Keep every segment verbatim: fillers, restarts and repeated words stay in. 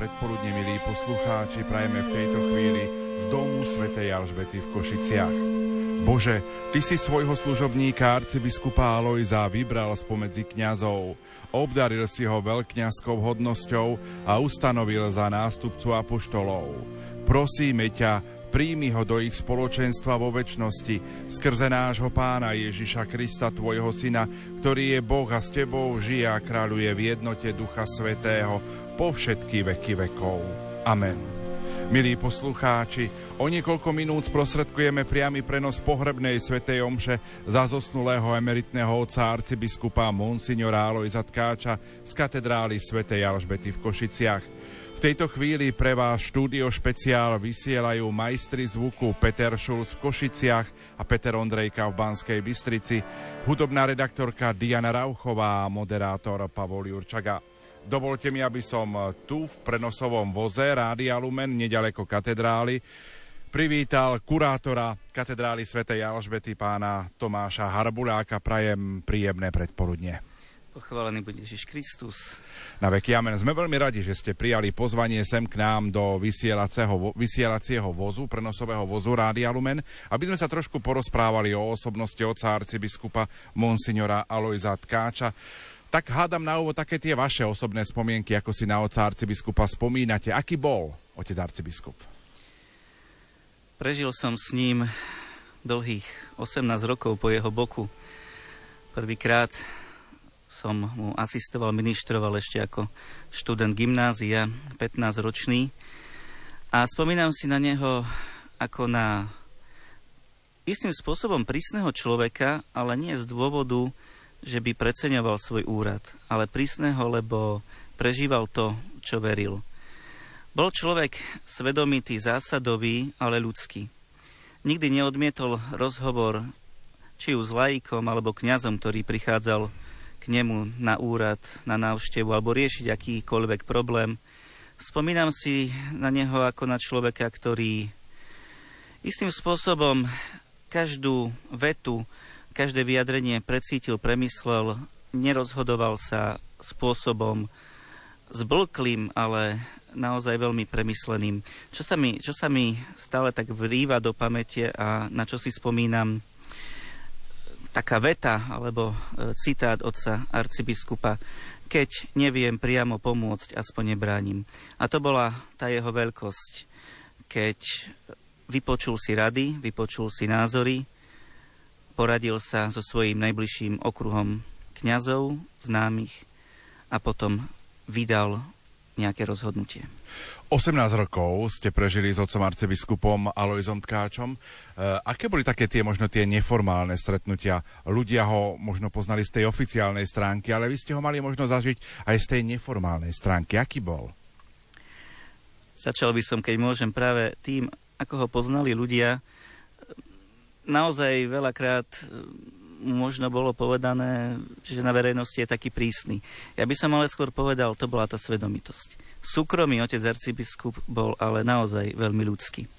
predpoludne, milí poslucháči, prajeme v tejto chvíli z domu svätej Alžbety v Košiciach. Bože, Ty si svojho služobníka arcibiskupa Alojza vybral spomedzi kňazov. Obdaril si ho veľkňazskou hodnosťou a ustanovil za nástupcu apoštolov. Prosíme ťa, príjmi ho do ich spoločenstva vo večnosti skrze nášho Pána Ježiša Krista, Tvojho Syna, ktorý je Boh a s Tebou žije a kráľuje v jednote Ducha Svätého po všetky veky vekov. Amen. Milí poslucháči, o niekoľko minút sprostredkujeme priamy prenos pohrebnej svätej omše za zosnulého emeritného otca arcibiskupa monsignora Alojza Tkáča z katedrály svätej Alžbety v Košiciach. V tejto chvíli pre vás štúdio špeciál vysielajú majstri zvuku Peter Šulc v Košiciach a Peter Ondrejka v Banskej Bystrici, hudobná redaktorka Diana Rauchová a moderátor Pavol Jurčaga. Dovolte mi, aby som tu v prenosovom voze Rádia Lumen, neďaleko katedrály, privítal kurátora katedrály svätej Alžbety pána Tomáša Harbuláka. Prajem príjemné predpoludne. Pochválený buď Ježiš Kristus. Na veky amen. Sme veľmi radi, že ste prijali pozvanie sem k nám do vysielacieho, vysielacieho vozu, prenosového vozu Rádia Lumen, aby sme sa trošku porozprávali o osobnosti otca arcibiskupa monsignora Alojza Tkáča. Tak hádam na úvod také tie vaše osobné spomienky, ako si na otca arcibiskupa spomínate. Aký bol otec arcibiskup? Prežil som s ním dlhých osemnásť rokov po jeho boku. Prvýkrát som mu asistoval, ministroval ešte ako študent gymnázia, pätnásťročný. A spomínam si na neho ako na istým spôsobom prísneho človeka, ale nie z dôvodu, že by preceňoval svoj úrad, ale prísneho, lebo prežíval to, čo veril. Bol človek svedomitý, zásadový, ale ľudský. Nikdy neodmietol rozhovor či už s laikom alebo kňazom, ktorý prichádzal k nemu na úrad, na návštevu alebo riešiť akýkoľvek problém. Spomínam si na neho ako na človeka, ktorý istým spôsobom každú vetu, každé vyjadrenie precítil, premyslel, nerozhodoval sa spôsobom zblklým, ale naozaj veľmi premysleným. Čo sa mi, čo sa mi stále tak vrýva do pamäte a na čo si spomínam, taká veta alebo citát otca arcibiskupa: keď neviem priamo pomôcť, aspoň nebránim. A to bola tá jeho veľkosť, keď vypočul si rady, vypočul si názory, poradil sa so svojím najbližším okruhom kňazov, známych a potom vydal nejaké rozhodnutie. osemnásť rokov ste prežili s otcom arcibiskupom Alojzom Tkáčom. E, aké boli také tie možno tie neformálne stretnutia? Ľudia ho možno poznali z tej oficiálnej stránky, ale vy ste ho mali možno zažiť aj z tej neformálnej stránky. Aký bol? Začal by som, keď môžem, práve tým, ako ho poznali ľudia. Naozaj veľakrát možno bolo povedané, že na verejnosti je taký prísny. Ja by som ale skôr povedal, to bola tá svedomitosť. Súkromý otec arcibiskup bol ale naozaj veľmi ľudský.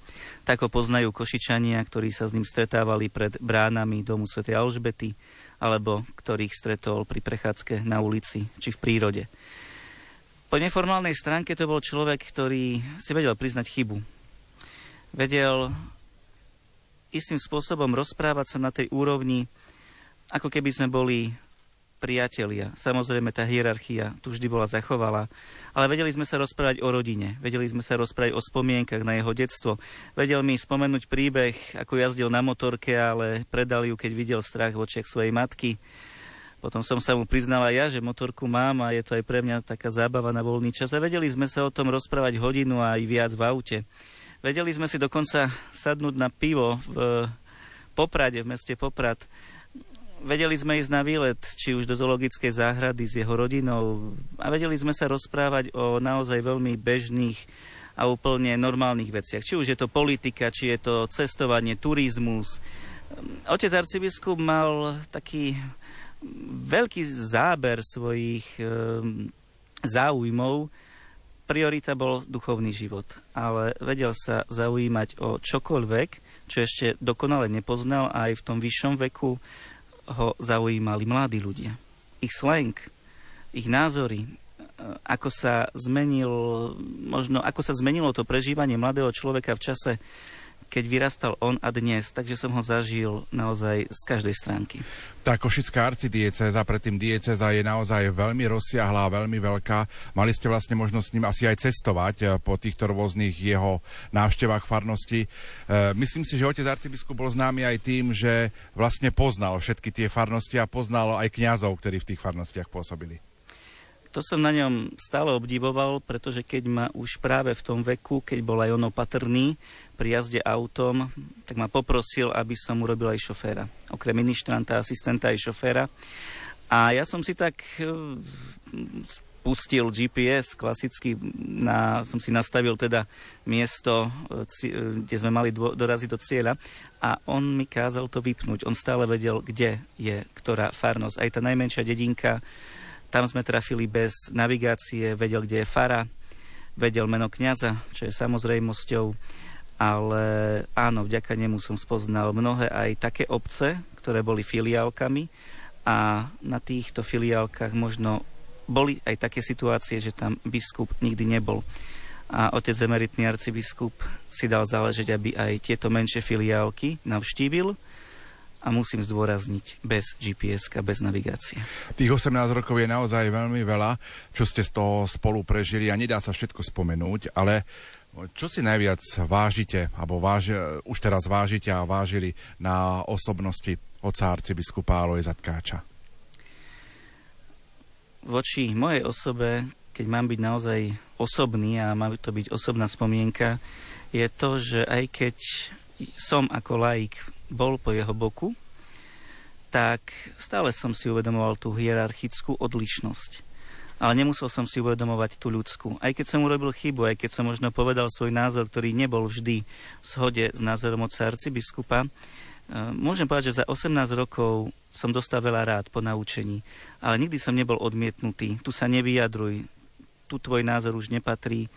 Tak ho poznajú Košičania, ktorí sa s ním stretávali pred bránami domu svätej Alžbety, alebo ktorých stretol pri prechádzke na ulici či v prírode. Po neformálnej stránke to bol človek, ktorý si vedel priznať chybu. Vedel istým spôsobom rozprávať sa na tej úrovni, ako keby sme boli priatelia. Samozrejme, tá hierarchia tu vždy bola zachovala. Ale vedeli sme sa rozprávať o rodine, vedeli sme sa rozprávať o spomienkach na jeho detstvo. Vedel mi spomenúť príbeh, ako jazdil na motorke, ale predal ju, keď videl strach v očiach svojej matky. Potom som sa mu priznala ja, že motorku mám a je to aj pre mňa taká zábava na voľný čas. A vedeli sme sa o tom rozprávať hodinu a aj viac v aute. Vedeli sme si dokonca sadnúť na pivo v Poprade, v meste Poprad. Vedeli sme ísť na výlet, či už do zoologickej záhrady s jeho rodinou, a vedeli sme sa rozprávať o naozaj veľmi bežných a úplne normálnych veciach. Či už je to politika, či je to cestovanie, turizmus. Otec arcibiskup mal taký veľký záber svojich e, záujmov. Priorita bol duchovný život, ale vedel sa zaujímať o čokoľvek, čo ešte dokonale nepoznal, a aj v tom vyššom veku ho zaujímali mladí ľudia. Ich slang, ich názory, ako sa zmenil, možno ako sa zmenilo to prežívanie mladého človeka v čase, keď vyrastal on a dnes, takže som ho zažil naozaj z každej stránky. Tá košická arcidiecéza, predtým diecéza, je naozaj veľmi rozsiahlá, veľmi veľká. Mali ste vlastne možnosť s ním asi aj cestovať po týchto rôznych jeho návštevách farnosti. E, myslím si, že otec arcibiskup bol známy aj tým, že vlastne poznal všetky tie farnosti a poznal aj kňazov, ktorí v tých farnostiach pôsobili. To som na ňom stále obdivoval, pretože keď ma už práve v tom veku, keď bol aj on opatrný pri jazde autom, tak ma poprosil, aby som urobil aj šoféra. Okrem ministranta, asistenta aj šoféra. A ja som si tak pustil G P S klasicky, na, som si nastavil teda miesto, kde sme mali dvo, doraziť do cieľa a on mi kázal to vypnúť. On stále vedel, kde je ktorá farnosť. Aj tá najmenšia dedinka, tam sme trafili bez navigácie, vedel, kde je fara, vedel meno kňaza, čo je samozrejmosťou, ale áno, vďaka nemu som spoznal mnohé aj také obce, ktoré boli filiálkami a na týchto filiálkach možno boli aj také situácie, že tam biskup nikdy nebol. A otec emeritný arcibiskup si dal záležať, aby aj tieto menšie filiálky navštívil. A musím zdôrazniť, bez G P S-ka, bez navigácie. Tých osemnásť rokov je naozaj veľmi veľa, čo ste z toho spolu prežili a nedá sa všetko spomenúť, ale čo si najviac vážite, alebo váži, už teraz vážite a vážili na osobnosti otca arcibiskupa Alojza Tkáča? Voči mojej osobe, keď mám byť naozaj osobný a má to byť osobná spomienka, je to, že aj keď som ako laik bol po jeho boku, tak stále som si uvedomoval tú hierarchickú odlišnosť. Ale nemusel som si uvedomovať tú ľudskú. Aj keď som urobil chybu, aj keď som možno povedal svoj názor, ktorý nebol vždy v shode s názorom otca arcibiskupa, môžem povedať, že za osemnásť rokov som dostal veľa rád po naučení, ale nikdy som nebol odmietnutý. Tu sa nevyjadruj, tu tvoj názor už nepatrí,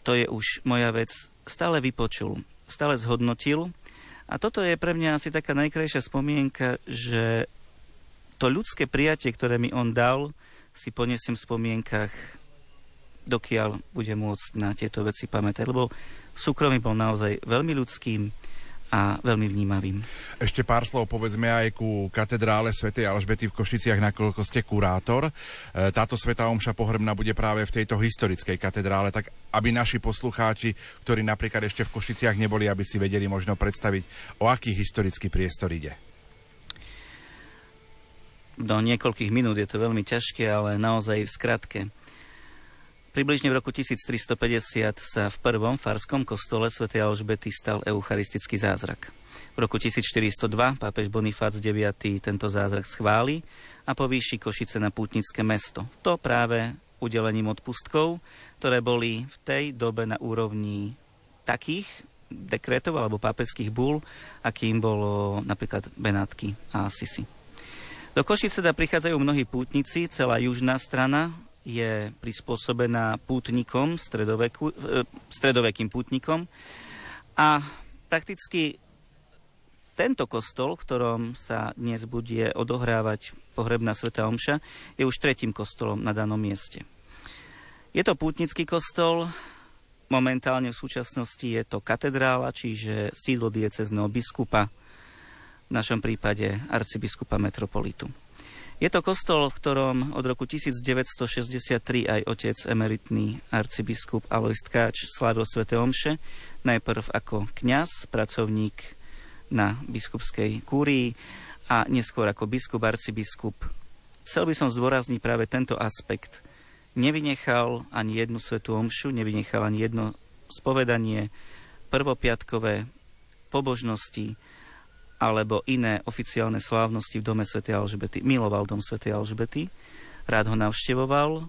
to je už moja vec. Stále vypočul, stále zhodnotil. A toto je pre mňa asi taká najkrajšia spomienka, že to ľudské prijatie, ktoré mi on dal, si poniesiem v spomienkach, dokiaľ budem môcť na tieto veci pamätať. Lebo súkromí bol naozaj veľmi ľudským a veľmi vnímavým. Ešte pár slov povedzme aj ku katedrále svätej Alžbety v Košiciach, nakoľko ste kurátor. Táto svätá omša pohrebná bude práve v tejto historickej katedrále, tak aby naši poslucháči, ktorí napríklad ešte v Košiciach neboli, aby si vedeli možno predstaviť, o aký historický priestor ide. Do niekoľkých minút je to veľmi ťažké, ale naozaj v skratke. Približne v roku tisíctristopäťdesiat sa v prvom farskom kostole svätej Alžbety stal eucharistický zázrak. V roku tisícštyristodva pápež Bonifác deviaty tento zázrak schváli a povýši Košice na pútnické mesto. To práve udelením odpustkov, ktoré boli v tej dobe na úrovni takých dekrétov alebo pápežských búl, akým bolo napríklad Benátky a Assisi. Do Košice teda prichádzajú mnohí pútnici, celá južná strana je prispôsobená pútnikom, stredovekým pútnikom. A prakticky tento kostol, v ktorom sa dnes bude odohrávať pohrebná svätá omša, je už tretím kostolom na danom mieste. Je to pútnický kostol, momentálne v súčasnosti je to katedrála, čiže sídlo diecézneho biskupa, v našom prípade arcibiskupa metropolitu. Je to kostol, v ktorom od roku tisícdeväťstošesťdesiattri aj otec emeritný arcibiskup Alojz Tkáč slávil sväté omše, najprv ako kňaz, pracovník na biskupskej kúrii a neskôr ako biskup, arcibiskup. Chcel by som zdôrazniť práve tento aspekt. Nevynechal ani jednu svätú omšu, nevynechal ani jedno spovedanie, prvopiatkové pobožnosti, alebo iné oficiálne slávnosti v dome svätej Alžbety. Miloval dom svätej Alžbety, rád ho navštevoval.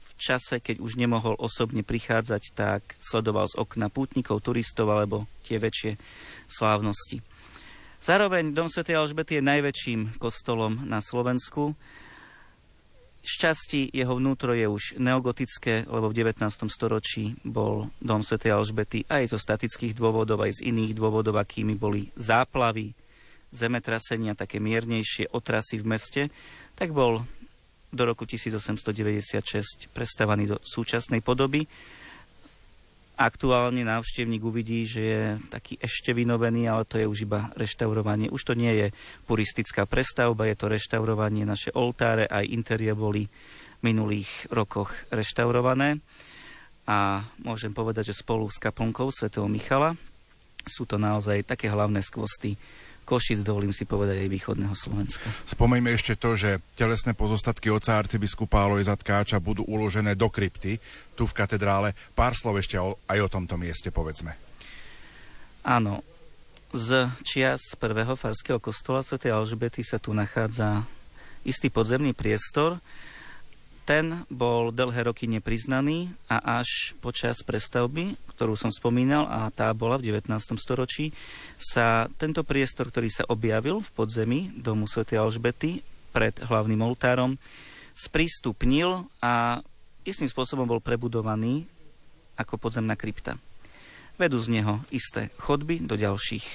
V čase, keď už nemohol osobne prichádzať, tak sledoval z okna pútnikov, turistov alebo tie väčšie slávnosti. Zároveň dom svätej Alžbety je najväčším kostolom na Slovensku. Z časti jeho vnútro je už neogotické, lebo v devätnástom storočí bol dom svätej Alžbety aj zo statických dôvodov, aj z iných dôvodov, akými boli záplavy, zemetrasenia, také miernejšie otrasy v meste, tak bol do roku tisíc osemsto deväťdesiatšesť prestávaný do súčasnej podoby. Aktuálne návštevník uvidí, že je taký ešte vynovený, ale to je už iba reštaurovanie. Už to nie je puristická prestavba, je to reštaurovanie. Naše oltáre aj interiér boli v minulých rokoch reštaurované. A môžem povedať, že spolu s kaplnkou svätého Michala sú to naozaj také hlavné skvosty Košic, dovolím si povedať, aj východného Slovenska. Spomeňme ešte to, že telesné pozostatky otca arcibiskupa Alojza Tkáča budú uložené do krypty tu v katedrále. Pár slov ešte aj o tomto mieste, povedzme. Áno. Z čias prvého farského kostola svätej Alžbety sa tu nachádza istý podzemný priestor. Ten bol dlhé roky nepriznaný a až počas prestavby, ktorú som spomínal, a tá bola v devätnástom storočí, sa tento priestor, ktorý sa objavil v podzemí domu svätej Alžbety pred hlavným oltárom, sprístupnil a istým spôsobom bol prebudovaný ako podzemná krypta. Vedú z neho isté chodby do ďalších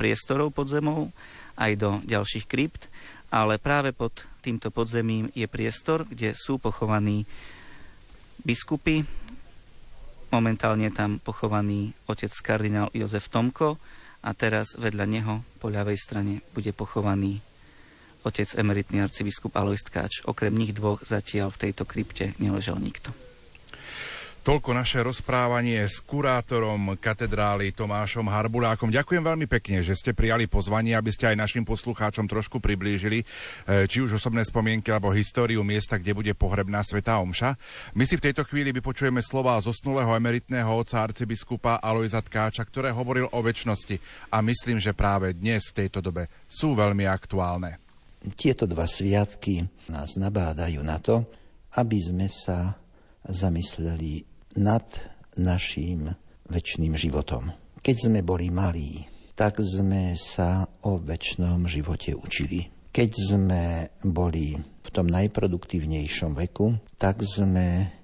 priestorov podzemov, aj do ďalších krypt, ale práve pod týmto podzemím je priestor, kde sú pochovaní biskupy. Momentálne tam pochovaný otec kardinál Jozef Tomko a teraz vedľa neho po ľavej strane bude pochovaný otec emeritný arcibiskup Alojz Tkáč. Okrem nich dvoch zatiaľ v tejto krypte neležal nikto. Toľko naše rozprávanie s kurátorom katedrály Tomášom Harbulákom. Ďakujem veľmi pekne, že ste prijali pozvanie, aby ste aj našim poslucháčom trošku priblížili či už osobné spomienky alebo históriu miesta, kde bude pohrebná svätá omša. My si v tejto chvíli vypočujeme slová zosnulého emeritného otca arcibiskupa Alojza Tkáča, ktoré hovoril o večnosti a myslím, že práve dnes v tejto dobe sú veľmi aktuálne. Tieto dva sviatky nás nabádajú na to, aby sme sa zamysleli nad naším večným životom. Keď sme boli malí, tak sme sa o večnom živote učili. Keď sme boli v tom najproduktívnejšom veku, tak sme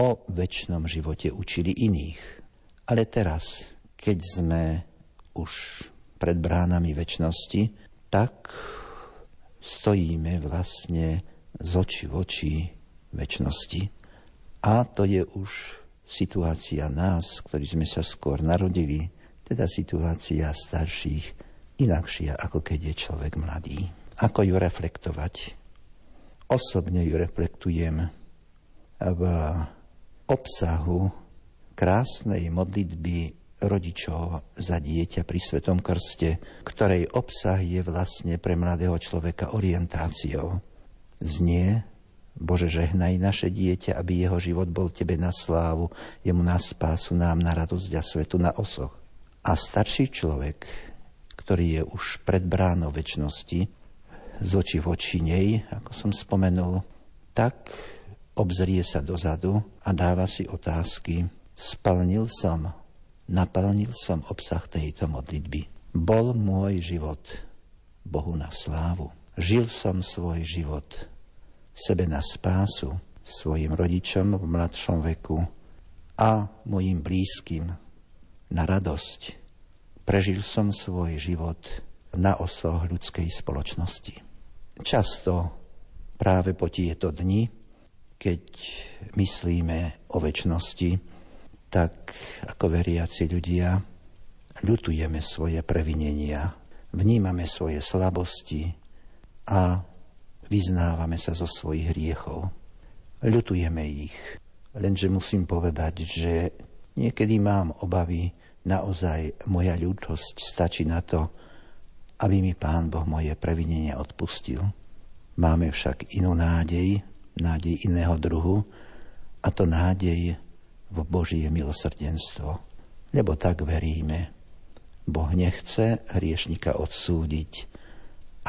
o večnom živote učili iných. Ale teraz, keď sme už pred bránami večnosti, tak stojíme vlastne z očí v oči večnosti. A to je už situácia nás, ktorí sme sa skôr narodili, teda situácia starších, inakšia ako keď je človek mladý. Ako ju reflektovať? Osobne ju reflektujem v obsahu krásnej modlitby rodičov za dieťa pri Svätom Krste, ktorej obsah je vlastne pre mladého človeka orientáciou. Znie: Bože, žehnaj naše dieťa, aby jeho život bol Tebe na slávu, jemu na spásu, nám na radosť a svetu na osoch. A starší človek, ktorý je už pred bránou večnosti, z očí v oči nej, ako som spomenul, tak obzrie sa dozadu a dáva si otázky. Splnil som, naplnil som obsah tejto modlitby. Bol môj život Bohu na slávu. Žil som svoj život sebe na spásu, svojim rodičom v mladšom veku a mojim blízkym na radosť. Prežil som svoj život na osoh ľudskej spoločnosti. Často práve po tieto dni, keď myslíme o večnosti, tak ako veriaci ľudia ľutujeme svoje previnenia, vnímame svoje slabosti a vyznávame sa zo svojich hriechov. Ľutujeme ich. Lenže musím povedať, že niekedy mám obavy, naozaj moja ľútosť stačí na to, aby mi Pán Boh moje previnenie odpustil. Máme však inú nádej, nádej iného druhu, a to nádej v Božie milosrdenstvo. Lebo tak veríme. Boh nechce hriešnika odsúdiť,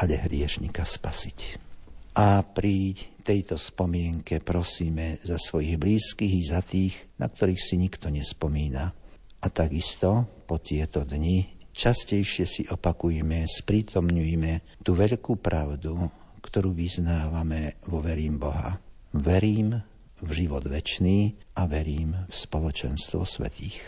ale hriešnika spasiť. A pri tejto spomienke prosíme za svojich blízkych i za tých, na ktorých si nikto nespomína. A takisto po tieto dni častejšie si opakujme, sprítomňujme tú veľkú pravdu, ktorú vyznávame vo Verím Boha. Verím v život večný a verím v spoločenstvo svätých.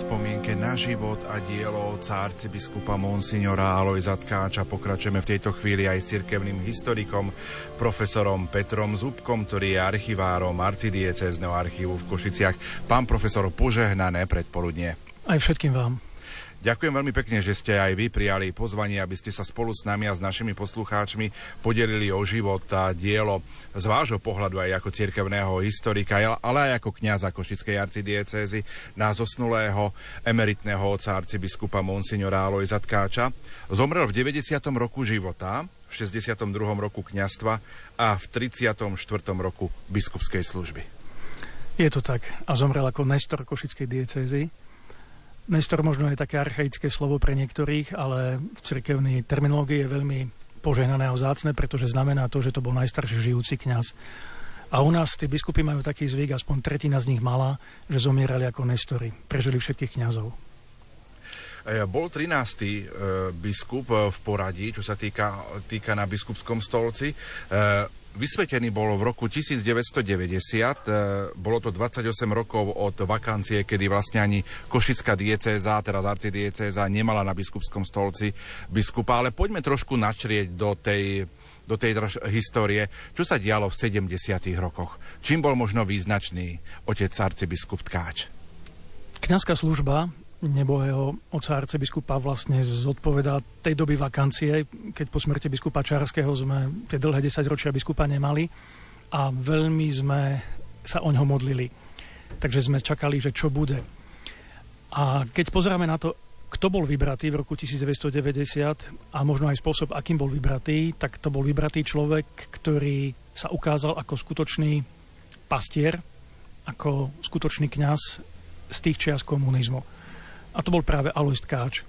spomienke na život a dielo otca arcibiskupa monsignora Alojza Tkáča. Pokračujeme v tejto chvíli aj s cirkevným historikom profesorom Petrom Zubkom, ktorý je archivárom arcidiecézneho archívu v Košiciach. Pán profesor, požehnané predpoludnie. Aj všetkým vám. Ďakujem veľmi pekne, že ste aj vy prijali pozvanie, aby ste sa spolu s nami a s našimi poslucháčmi podelili o život a dielo z vášho pohľadu aj ako cirkevného historika, ale aj ako kňaza Košickej arcidiecézy, na zosnulého emeritného otca arcibiskupa monsignora Alojza Tkáča. Zomrel v deväťdesiatom roku života, v šesťdesiatom druhom roku kňazstva a v tridsiatom štvrtom roku biskupskej služby. Je to tak. A zomrel ako nestor Košickej diecézy. Nestor možno je také archaické slovo pre niektorých, ale v cirkevnej terminológii je veľmi požehnané a vzácne, pretože znamená to, že to bol najstarší žijúci kňaz. A u nás tí biskupy majú taký zvyk, aspoň tretina z nich mala, že zomierali ako nestori. Prežili všetkých kňazov. Bol trinásty biskup v poradí, čo sa týka, týka na biskupskom stolci. Vysvetený bol v roku devätnásťstodeväťdesiat, bolo to dvadsaťosem rokov od vakancie, kedy vlastne ani Košická diecéza, teraz arcidiecéza, nemala na biskupskom stolci biskupa, ale poďme trošku načrieť do tej, do tej histórie, čo sa dialo v sedemdesiatych rokoch. Čím bol možno význačný otec arcibiskup Tkáč? Kňazská služba nebohého oca arcibiskupa vlastne zodpovedá tej doby vakancie, keď po smrti biskupa Čárskeho sme tie dlhé desaťročia biskupa nemali a veľmi sme sa o ňo modlili. Takže sme čakali, že čo bude. A keď pozeráme na to, kto bol vybratý v roku devätnásťstodeväťdesiat a možno aj spôsob, akým bol vybratý, tak to bol vybratý človek, ktorý sa ukázal ako skutočný pastier, ako skutočný kňaz z tých čias komunizmu. A to bol práve Alojz Tkáč.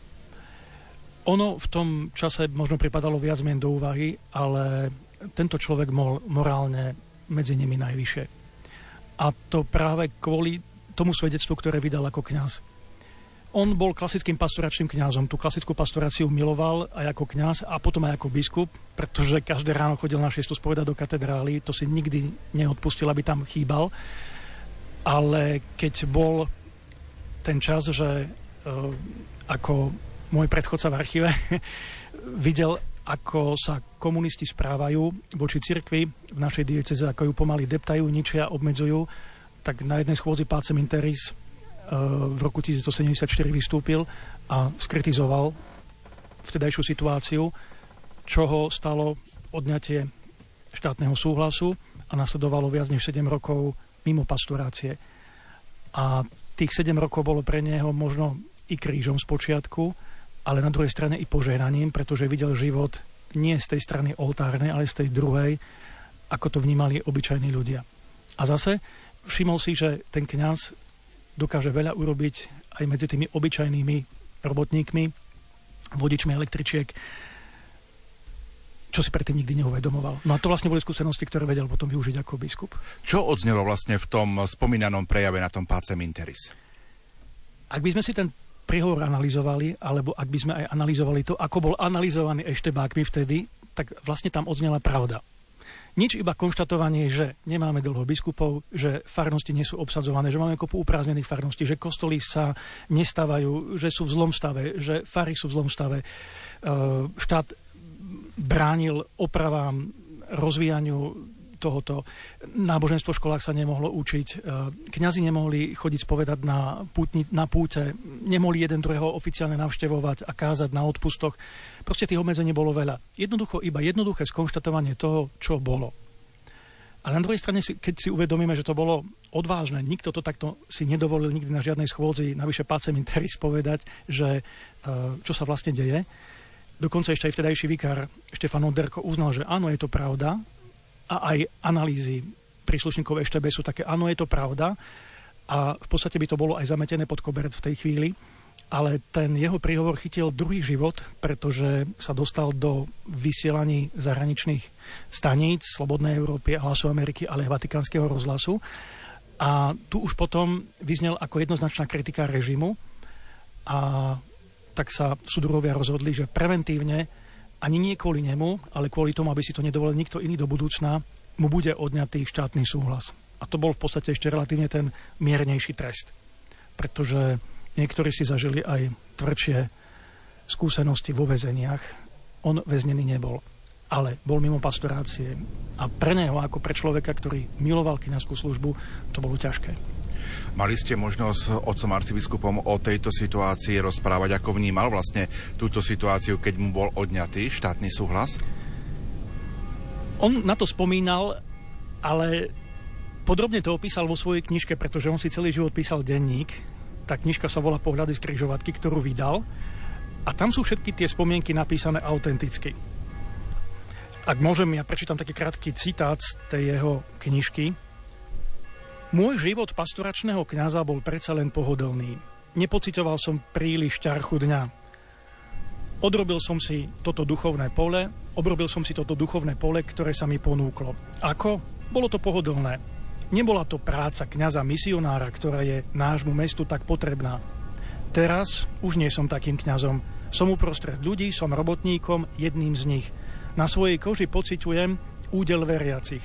Ono v tom čase možno pripadalo viac mien do úvahy, ale tento človek bol morálne medzi nimi najvyššie. A to práve kvôli tomu svedectvu, ktoré vydal ako kňaz. On bol klasickým pastoračným kňazom. Tú klasickú pastoráciu miloval aj ako kňaz a potom aj ako biskup, pretože každé ráno chodil na šiestu spoveda do katedrály. To si nikdy neodpustil, aby tam chýbal. Ale keď bol ten čas, že ako môj predchodca v archíve videl, ako sa komunisti správajú voči cirkvi v našej dieceze, ako ju pomaly deptajú, ničia, obmedzujú, tak na jednej schôdzi Pacem in Terris v roku tisícstosedemdesiatštyri vystúpil a skritizoval vtedajšiu situáciu, čo ho stalo odňatie štátneho súhlasu a nasledovalo viac než sedem rokov mimo pastorácie. A tých sedem rokov bolo pre neho možno i krížom z počiatku, ale na druhej strane i požehnaním, pretože videl život nie z tej strany oltárnej, ale z tej druhej, ako to vnímali obyčajní ľudia. A zase všimol si, že ten kňaz dokáže veľa urobiť aj medzi tými obyčajnými robotníkmi, vodičmi električiek, čo si predtým nikdy neuvedomoval. No a to vlastne boli skúsenosti, ktoré vedel potom využiť ako biskup. Čo odznelo vlastne v tom spomínanom prejave na tom Pacem in Terris? Ak by sme si ten príhovor analyzovali, alebo ak by sme aj analyzovali to, ako bol analyzovaný eštebákmi vtedy, tak vlastne tam odznela pravda. Nič iba konštatovanie, že nemáme dlho biskupov, že farnosti nie sú obsadzované, že máme kopu uprázdnených farností, že kostoly sa nestávajú, že sú v zlom stave, že fary sú v zlom stave, štát bránil opravám, rozvíjaniu tohoto. Náboženstvo v školách sa nemohlo učiť. Kňazi nemohli chodiť spovedať na, pútni, na púte. Nemohli jeden druhého oficiálne navštevovať a kázať na odpustoch. Proste tých obmedzení bolo veľa. Jednoducho iba jednoduché skonštatovanie toho, čo bolo. Ale na druhej strane, keď si uvedomíme, že to bolo odvážne, nikto to takto si nedovolil nikdy na žiadnej schôdzi, navyše Pacem in Terris povedať, že čo sa vlastne deje. Dokonca ešte aj vtedajší vikár Štefan Onderko uznal, že áno, je to pravda a aj analýzy príslušníkov eštébe sú také, áno, je to pravda a v podstate by to bolo aj zametené pod koberec v tej chvíli, ale ten jeho príhovor chytil druhý život, pretože sa dostal do vysielaní zahraničných staníc Slobodnej Európy a Hlasu Ameriky, ale aj Vatikánskeho rozhlasu a tu už potom vyznel ako jednoznačná kritika režimu a tak sa sudruhovia rozhodli, že preventívne, ani nie kvôli nemu, ale kvôli tomu, aby si to nedovolil nikto iný do budúcna, mu bude odňatý štátny súhlas. A to bol v podstate ešte relatívne ten miernejší trest. Pretože Niektorí si zažili aj tvrdšie skúsenosti vo väzeniach. On väznený nebol, ale bol mimo pastorácie. A pre neho, ako pre človeka, ktorý miloval kňazskú službu, to bolo ťažké. Mali ste možnosť s otcom arcibiskupom o tejto situácii rozprávať, ako vnímal vlastne túto situáciu, keď mu bol odňatý štátny súhlas? On na to spomínal, ale podrobne to opísal vo svojej knižke, pretože on si celý život písal denník. Tá knižka sa volá Pohľady z križovatky, ktorú vydal. A tam sú všetky tie spomienky napísané autenticky. Ak môžem, ja prečítam taký krátky citát z tej jeho knižky. Môj život pastoračného kňaza bol predsa len pohodlný. Nepocitoval som príliš ťarchu dňa. Odrobil som si toto duchovné pole, obrobil som si toto duchovné pole, ktoré sa mi ponúklo. Ako? Bolo to pohodlné. Nebola to práca kňaza misionára, ktorá je nášmu mestu tak potrebná. Teraz už nie som takým kňazom. Som uprostred ľudí, som robotníkom, jedným z nich. Na svojej koži pociťujem údel veriacich.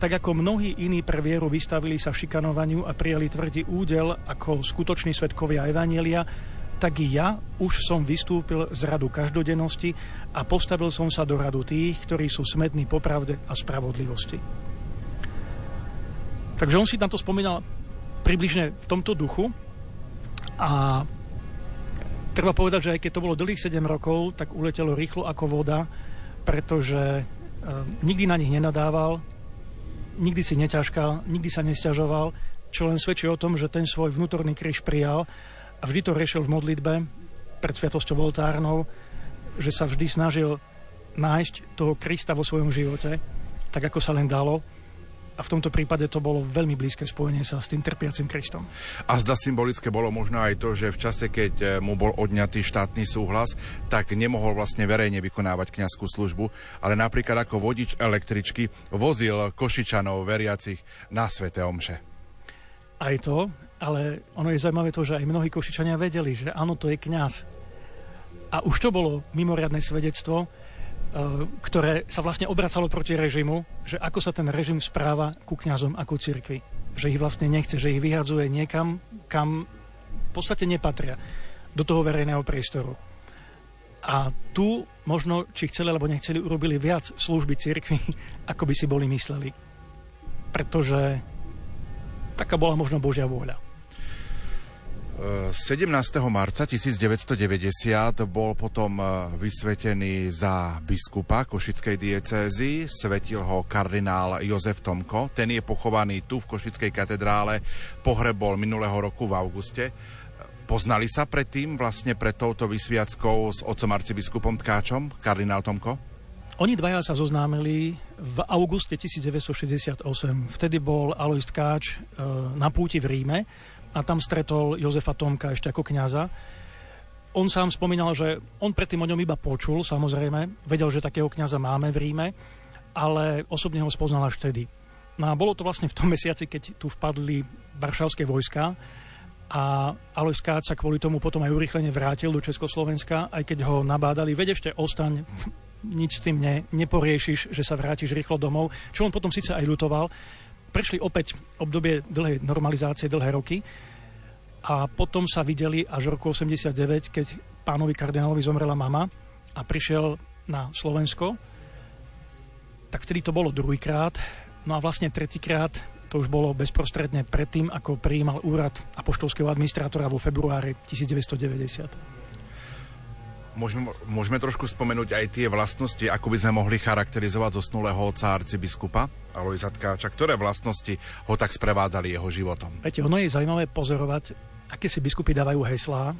Tak ako mnohí iní pre vieru vystavili sa šikanovaniu a prijali tvrdý údel ako skutoční svedkovia evanjelia, tak i ja už som vystúpil z radu každodennosti a postavil som sa do radu tých, ktorí sú smädní po pravde a spravodlivosti. Takže on si tam to spomínal približne v tomto duchu a treba povedať, že aj keď to bolo dlhých sedem rokov, tak uletelo rýchlo ako voda, pretože e, nikdy na nich nenadával, nikdy si neťažkal, nikdy sa nesťažoval, čo len svedčí o tom, že ten svoj vnútorný kríž prijal a vždy to riešil v modlitbe pred sviatosťou oltárnou, že sa vždy snažil nájsť toho Krista vo svojom živote, tak ako sa len dalo. A v tomto prípade to bolo veľmi blízke spojenie sa s tým trpiacim Kristom. A zda symbolické bolo možno aj to, že v čase, keď mu bol odňatý štátny súhlas, tak nemohol vlastne verejne vykonávať kňazskú službu, ale napríklad ako vodič električky vozil Košičanov veriacich na sväté omše. Aj to, ale ono je zaujímavé to, že aj mnohí Košičania vedeli, že áno, to je kňaz. A už to bolo mimoriadne svedectvo, ktoré sa vlastne obracalo proti režimu, že ako sa ten režim správa ku kňazom a ku cirkvi. Že ich vlastne nechce, že ich vyhadzuje niekam, kam v podstate nepatria, do toho verejného priestoru. A tu možno, či chceli alebo nechceli, urobili viac služby cirkvi, ako by si boli mysleli. Pretože taká bola možno Božia vôľa. sedemnásteho marca tisícdeväťstodeväťdesiat bol potom vysvetený za biskupa Košickej diecézy, svetil ho kardinál Jozef Tomko, ten je pochovaný tu v Košickej katedrále, pohreb bol minulého roku v auguste. Poznali sa predtým vlastne pred touto vysviackou s otcom arcibiskupom Tkáčom, kardinál Tomko? Oni dvaja sa zoznámili v auguste tisícdeväťstošesťdesiatosem, vtedy bol Alojz Tkáč na púti v Ríme, a tam stretol Jozefa Tomka ešte ako kňaza. On sám spomínal, že on predtým o ňom iba počul, samozrejme, vedel, že takého kňaza máme v Ríme, ale osobne ho spoznal až vtedy. No a bolo to vlastne v tom mesiaci, keď tu vpadli varšavské vojska a Alojz Tkáč sa kvôli tomu potom aj urýchlene vrátil do Československa, aj keď ho nabádali, veď ešte ostaň, nič s tým ne, neporiešiš, že sa vrátiš rýchlo domov, čo on potom síce aj ľutoval. Prešli opäť obdobie dlhej normalizácie, dlhé roky a potom sa videli až v roku osemdesiatdeväť, keď pánovi kardinálovi zomrela mama a prišiel na Slovensko. Tak vtedy to bolo druhýkrát, no a vlastne tretíkrát to už bolo bezprostredne predtým, ako prijímal úrad apoštolského administrátora vo februári devätnásťstodeväťdesiat. Môžeme, môžeme trošku spomenúť aj tie vlastnosti, ako by sme mohli charakterizovať zosnulého otca arcibiskupa Alojza Tkáča, ktoré vlastnosti ho tak sprevádzali jeho životom. Viete, ono je zaujímavé pozorovať, aké si biskupy dávajú heslá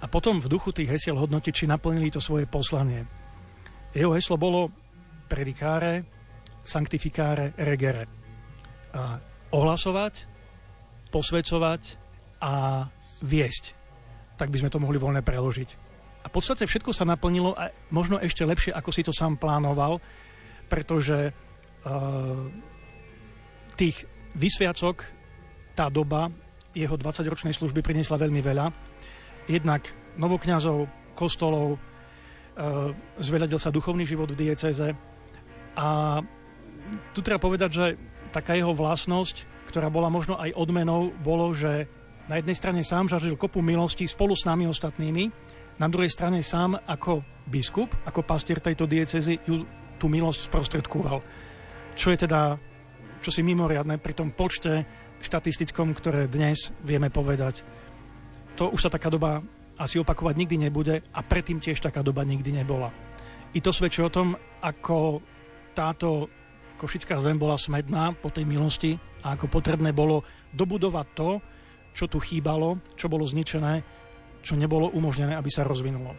a potom v duchu tých hesiel hodnotiť, či naplnili to svoje poslanie. Jeho heslo bolo predicare, sanctificare, regere. A ohlasovať, posvedcovať a viesť. Tak by sme to mohli voľne preložiť. A v podstate všetko sa naplnilo a možno ešte lepšie, ako si to sám plánoval, pretože e, tých vysviacok, tá doba jeho dvadsaťročnej služby priniesla veľmi veľa. Jednak novokňazov, kostolov, e, zveľadil sa duchovný život v diecéze. A tu treba povedať, že taká jeho vlastnosť, ktorá bola možno aj odmenou, bolo, že Na jednej strane sám zažil kopu milosti spolu s nami ostatnými, na druhej strane sám ako biskup, ako pastier tejto diecézy ju tú milosť sprostredkoval. Čo je teda čosi mimoriadne pri tom počte štatistickom, ktoré dnes vieme povedať. To už sa taká doba asi opakovať nikdy nebude a predtým tiež taká doba nikdy nebola. I to svedčí o tom, ako táto košická zem bola smedná po tej milosti a ako potrebné bolo dobudovať to, čo tu chýbalo, čo bolo zničené, čo nebolo umožnené, aby sa rozvinulo.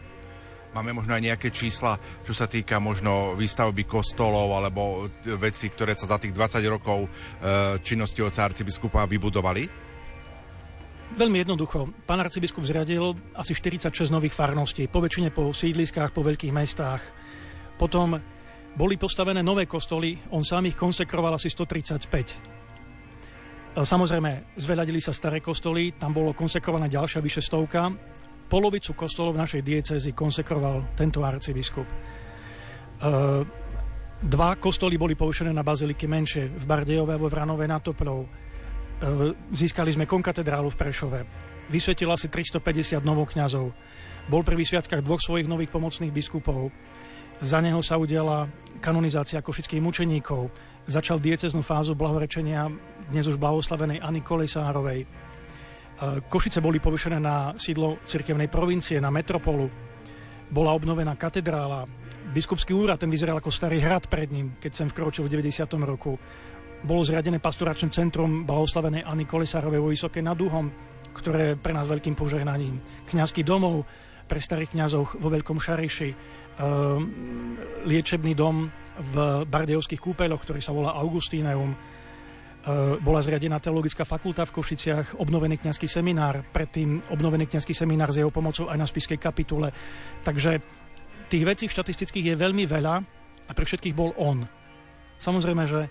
Máme možno aj nejaké čísla, čo sa týka možno výstavby kostolov alebo veci, ktoré sa za tých dvadsať rokov e, činnosti otca arcibiskupa vybudovali? Veľmi jednoducho. Pán arcibiskup zriadil asi štyridsaťšesť nových farností, po väčšine po sídliskách, po veľkých mestách. Potom boli postavené nové kostoly, on sám ich konsekroval asi stotridsaťpäť. Samozrejme, zveľadili sa staré kostoly, tam bolo konsekrovaná ďalšia vyše stovka. Polovicu kostolov v našej diecézi konsekroval tento arcibiskup. Dva kostoly boli povýšené na baziliky menšie, v Bardejove a vo Vranove nad Topľou. Získali sme konkatedrálu v Prešove. Vysvetila si tristopäťdesiat novokňazov. Bol pri vysviackach dvoch svojich nových pomocných biskupov. Za neho sa udiala kanonizácia košických mučeníkov. Začal diecéznu fázu blahorečenia dnes už blahoslavenej Anny Kolesárovej. Košice boli povýšené na sídlo cirkevnej provincie, na metropolu. Bola obnovená katedrála. Biskupský úrad, ten vyzeral ako starý hrad pred ním, keď sem vkročil v deväťdesiatom roku. Bolo zriadené pastoračné centrum blahoslavenej Anny Kolesárovej vo Vysokej nad Duhom, ktoré pre nás veľkým požehnaním. Kňazský domov pre starých kňazov vo Veľkom Šariši. Liečebný dom v Bardejovských kúpeľoch, ktorý sa volá Augustineum. Bola zriadená teologická fakulta v Košiciach, obnovený kňazský seminár, predtým obnovený kňazský seminár s jeho pomocou aj na spišskej kapitule. Takže tých vecí štatistických je veľmi veľa a pre všetkých bol on. Samozrejme, že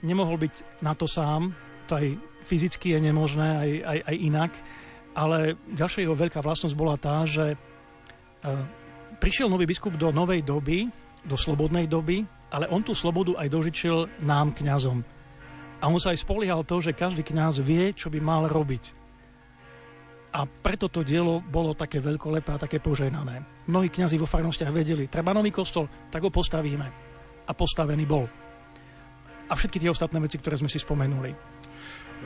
nemohol byť na to sám, to aj fyzicky je nemožné, aj, aj, aj inak, ale ďalšia jeho veľká vlastnosť bola tá, že prišiel nový biskup do novej doby, do slobodnej doby, ale on tú slobodu aj dožičil nám, kňazom. A on sa aj spoliehal to, že každý kňaz vie, čo by mal robiť. A preto to dielo bolo také veľkolepé a také požehnané. Mnohí kňazi vo farnostiach vedeli, treba nový kostol, tak ho postavíme. A postavený bol. A všetky tie ostatné veci, ktoré sme si spomenuli.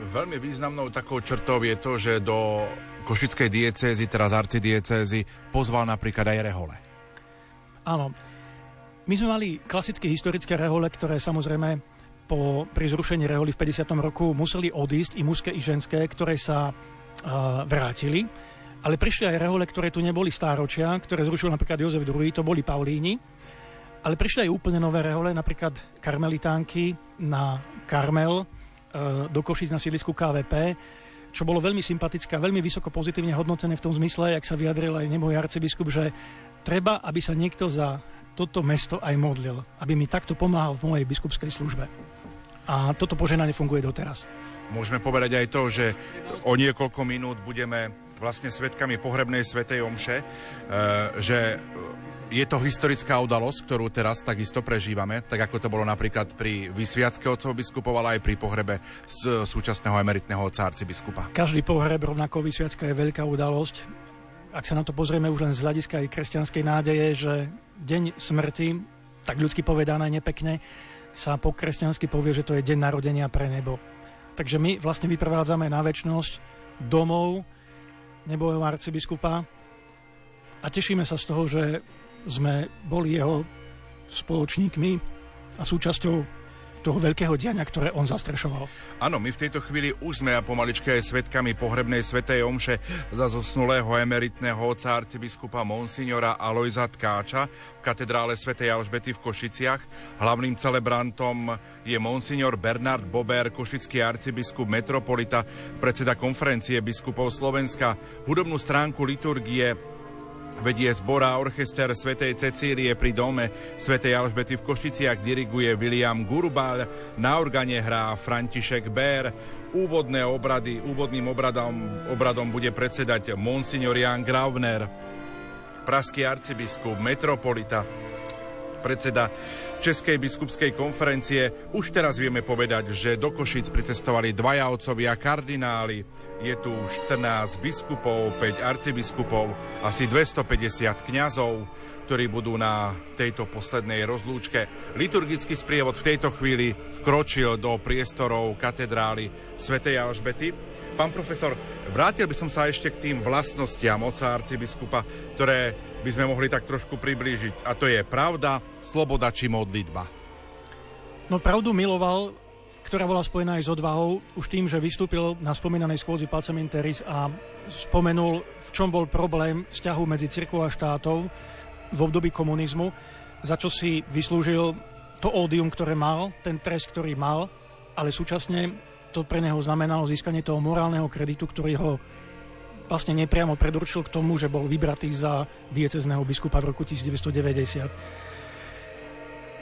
Veľmi významnou takou črtou je to, že do košickej diecézy, teraz arcidiecézy, pozval napríklad aj rehole. Áno. My sme mali klasické historické rehole, ktoré samozrejme Po, pri zrušení reholy v päťdesiatom roku museli odísť i mužské, i ženské, ktoré sa e, vrátili. Ale prišli aj rehole, ktoré tu neboli stáročia, ktoré zrušil napríklad Jozef druhý, to boli Paulíni. Ale prišli aj úplne nové rehole, napríklad karmelitánky na Karmel, e, do Košíc na sídlisku ká vé pé, čo bolo veľmi sympatické a veľmi vysoko pozitívne hodnotené v tom zmysle, jak sa vyjadril aj neboj arcibiskup, že treba, aby sa niekto za toto mesto aj modlil, aby mi takto pomáhal v mojej biskupskej službe. A toto požehnanie funguje doteraz. Môžeme povedať aj to, že o niekoľko minút budeme vlastne svedkami pohrebnej svätej omše, že je to historická udalosť, ktorú teraz takisto prežívame, tak ako to bolo napríklad pri vysviacke otcov biskupov, ale aj pri pohrebe z súčasného emeritného otca arcibiskupa. Každý pohreb, rovnako vysviacka, je veľká udalosť. Ak sa na to pozrieme už len z hľadiska aj kresťanskej nádeje, že deň smrti, tak ľudsky povedané nepekne, sa po kresťansky povie, že to je deň narodenia pre nebo. Takže my vlastne vyprevádzame na večnosť domov nebového arcibiskupa a tešíme sa z toho, že sme boli jeho spoločníkmi a súčasťou toho veľkého diania, ktoré on zastrešoval. Áno, my v tejto chvíli už sme a pomaličke aj svedkami pohrebnej svätej omše za zosnulého emeritného otca arcibiskupa monsignora Alojza Tkáča v katedrále svätej Alžbety v Košiciach. Hlavným celebrantom je monsignor Bernard Bober, košický arcibiskup metropolita, predseda konferencie biskupov Slovenska. Hudobnú stránku liturgie vedie zbor a orchester svätej Cecílie pri dome svätej Alžbety v Košiciach, diriguje William Gurubal, na organe hrá František Bér. Úvodné obrady, úvodným obradom, obradom bude predsedať monsignor Jan Graubner, praský arcibiskup, metropolita, predseda Českej biskupskej konferencie. Už teraz vieme povedať, že do Košíc pricestovali dvaja otcovia kardináli. Je tu štrnásť biskupov, päť arcibiskupov, asi dvestopäťdesiat kňazov, ktorí budú na tejto poslednej rozlúčke. Liturgický sprievod v tejto chvíli vkročil do priestorov katedrály svätej Alžbety. Pán profesor, vrátil by som sa ešte k tým vlastnostiam oca arcibiskupa, ktoré by sme mohli tak trošku priblížiť. A to je pravda, sloboda či modlitba. No pravdu miloval, ktorá bola spojená aj s odvahou, už tým, že vystúpil na spomínanej schôdzi Pacem in Terris a spomenul, v čom bol problém vzťahu medzi cirkvou a štátom v období komunizmu, za čo si vyslúžil to ódium, ktoré mal, ten trest, ktorý mal, ale súčasne to pre neho znamenalo získanie toho morálneho kreditu, ktorý ho vlastne nepriamo predurčil k tomu, že bol vybratý za diecézneho biskupa v roku devätnásťstodeväťdesiat.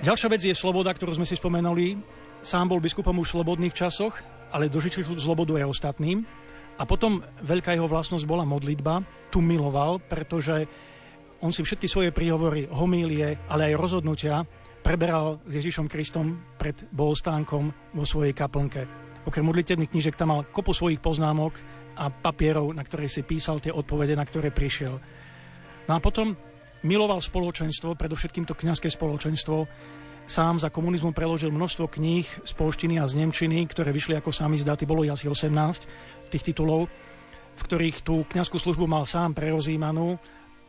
Ďalšia vec je sloboda, ktorú sme si spomenuli. Sám bol biskupom už v slobodných časoch, ale dožičil slobodu aj ostatným. A potom veľká jeho vlastnosť bola modlitba. Tu miloval, pretože on si všetky svoje príhovory, homílie, ale aj rozhodnutia preberal s Ježišom Kristom pred bohostánkom vo svojej kaplnke. Okrem modlitebných knížek tam mal kopu svojich poznámok a papierov, na ktorých si písal tie odpovede, na ktoré prišiel. No a potom miloval spoločenstvo, predovšetkým to kňazské spoločenstvo. Sám za komunizmu preložil množstvo kníh z polštiny a z nemčiny, ktoré vyšli ako samizdaty, bolo ich asi osemnásť tých titulov, v ktorých tú kňazskú službu mal sám prerozímanú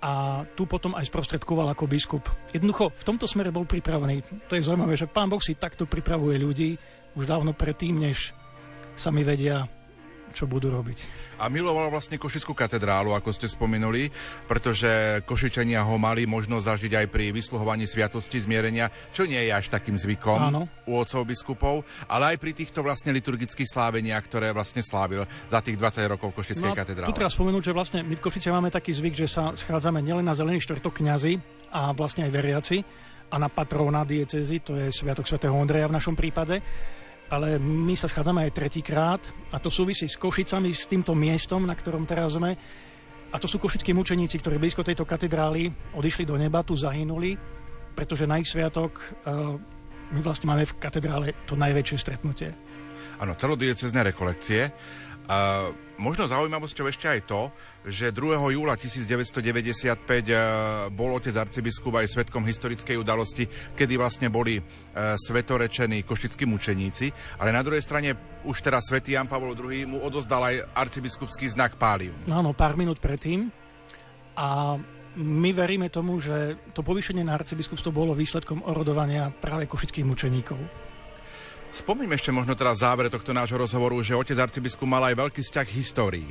a tu potom aj sprostredkoval ako biskup. Jednoducho, v tomto smere bol pripravený. To je zaujímavé, že Pán Boh si takto pripravuje ľudí už dávno predtým, než sami vedia, čo budú robiť. A miloval vlastne Košickú katedrálu, ako ste spomenuli, pretože Košičania ho mali možnosť zažiť aj pri vysluhovaní sviatosti zmierenia, čo nie je až takým zvykom Áno. u otcov biskupov, ale aj pri týchto vlastne liturgických sláveniach, ktoré vlastne slávil za tých dvadsať rokov Košickej no katedrále. Tu treba spomenúť, že vlastne my v Košice máme taký zvyk, že sa schádzame nielen na zelený štvrtok kňazi a vlastne aj veriaci a na patrona diecézy, to je sviatok svätého Ondreja v našom prípade. Ale my sa schádzame aj tretíkrát a to súvisí s Košicami, s týmto miestom, na ktorom teraz sme. A to sú košickí mučeníci, ktorí blízko tejto katedrály odišli do neba, tu zahynuli, pretože na ich sviatok uh, my vlastne máme v katedrále to najväčšie stretnutie. Áno, celodiecezné rekolekcie. Uh, možno zaujímavosťou ešte aj to, že druhého júla devätnásťstodeväťdesiatpäť uh, bol otec arcibiskup aj svedkom historickej udalosti, kedy vlastne boli uh, svetorečení košickí mučeníci, ale na druhej strane už teraz svätý Ján Pavol druhý mu odozdal aj arcibiskupský znak pálium. No áno, pár minút predtým a my veríme tomu, že to povýšenie na arcibiskupstvo bolo výsledkom orodovania práve košických mučeníkov. Spomníme ešte možno teraz záver tohto nášho rozhovoru, že otec arcibiskup mal aj veľký vzťah k histórii.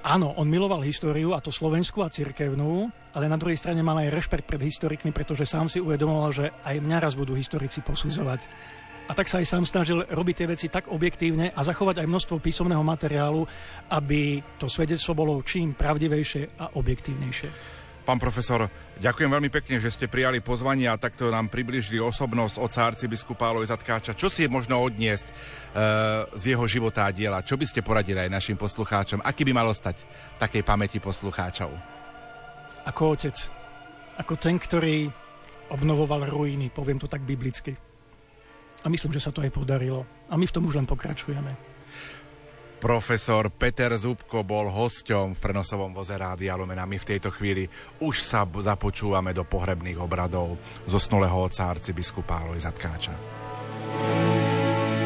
Áno, on miloval históriu, a to slovenskú a cirkevnú, ale na druhej strane mal aj rešpekt pred historikmi, pretože sám si uvedomoval, že aj mňa raz budú historici posudzovať. A tak sa aj sám snažil robiť tie veci tak objektívne a zachovať aj množstvo písomného materiálu, aby to svedectvo bolo čím pravdivejšie a objektívnejšie. Pán profesor, ďakujem veľmi pekne, že ste prijali pozvanie a takto nám priblížili osobnosť otca arcibiskupa Alojza Tkáča. Čo si je možno odniesť e, z jeho života a diela? Čo by ste poradili aj našim poslucháčom? Aký by mal ostať takej pamäti poslucháčov? Ako otec. Ako ten, ktorý obnovoval ruiny, poviem to tak biblicky. A myslím, že sa to aj podarilo. A my v tom už len pokračujeme. Profesor Peter Zubko bol hosťom v prenosovom voze Rádia Lumena. My v tejto chvíli už sa započúvame do pohrebných obradov zosnulého otca arcibiskupa Alojza Tkáča.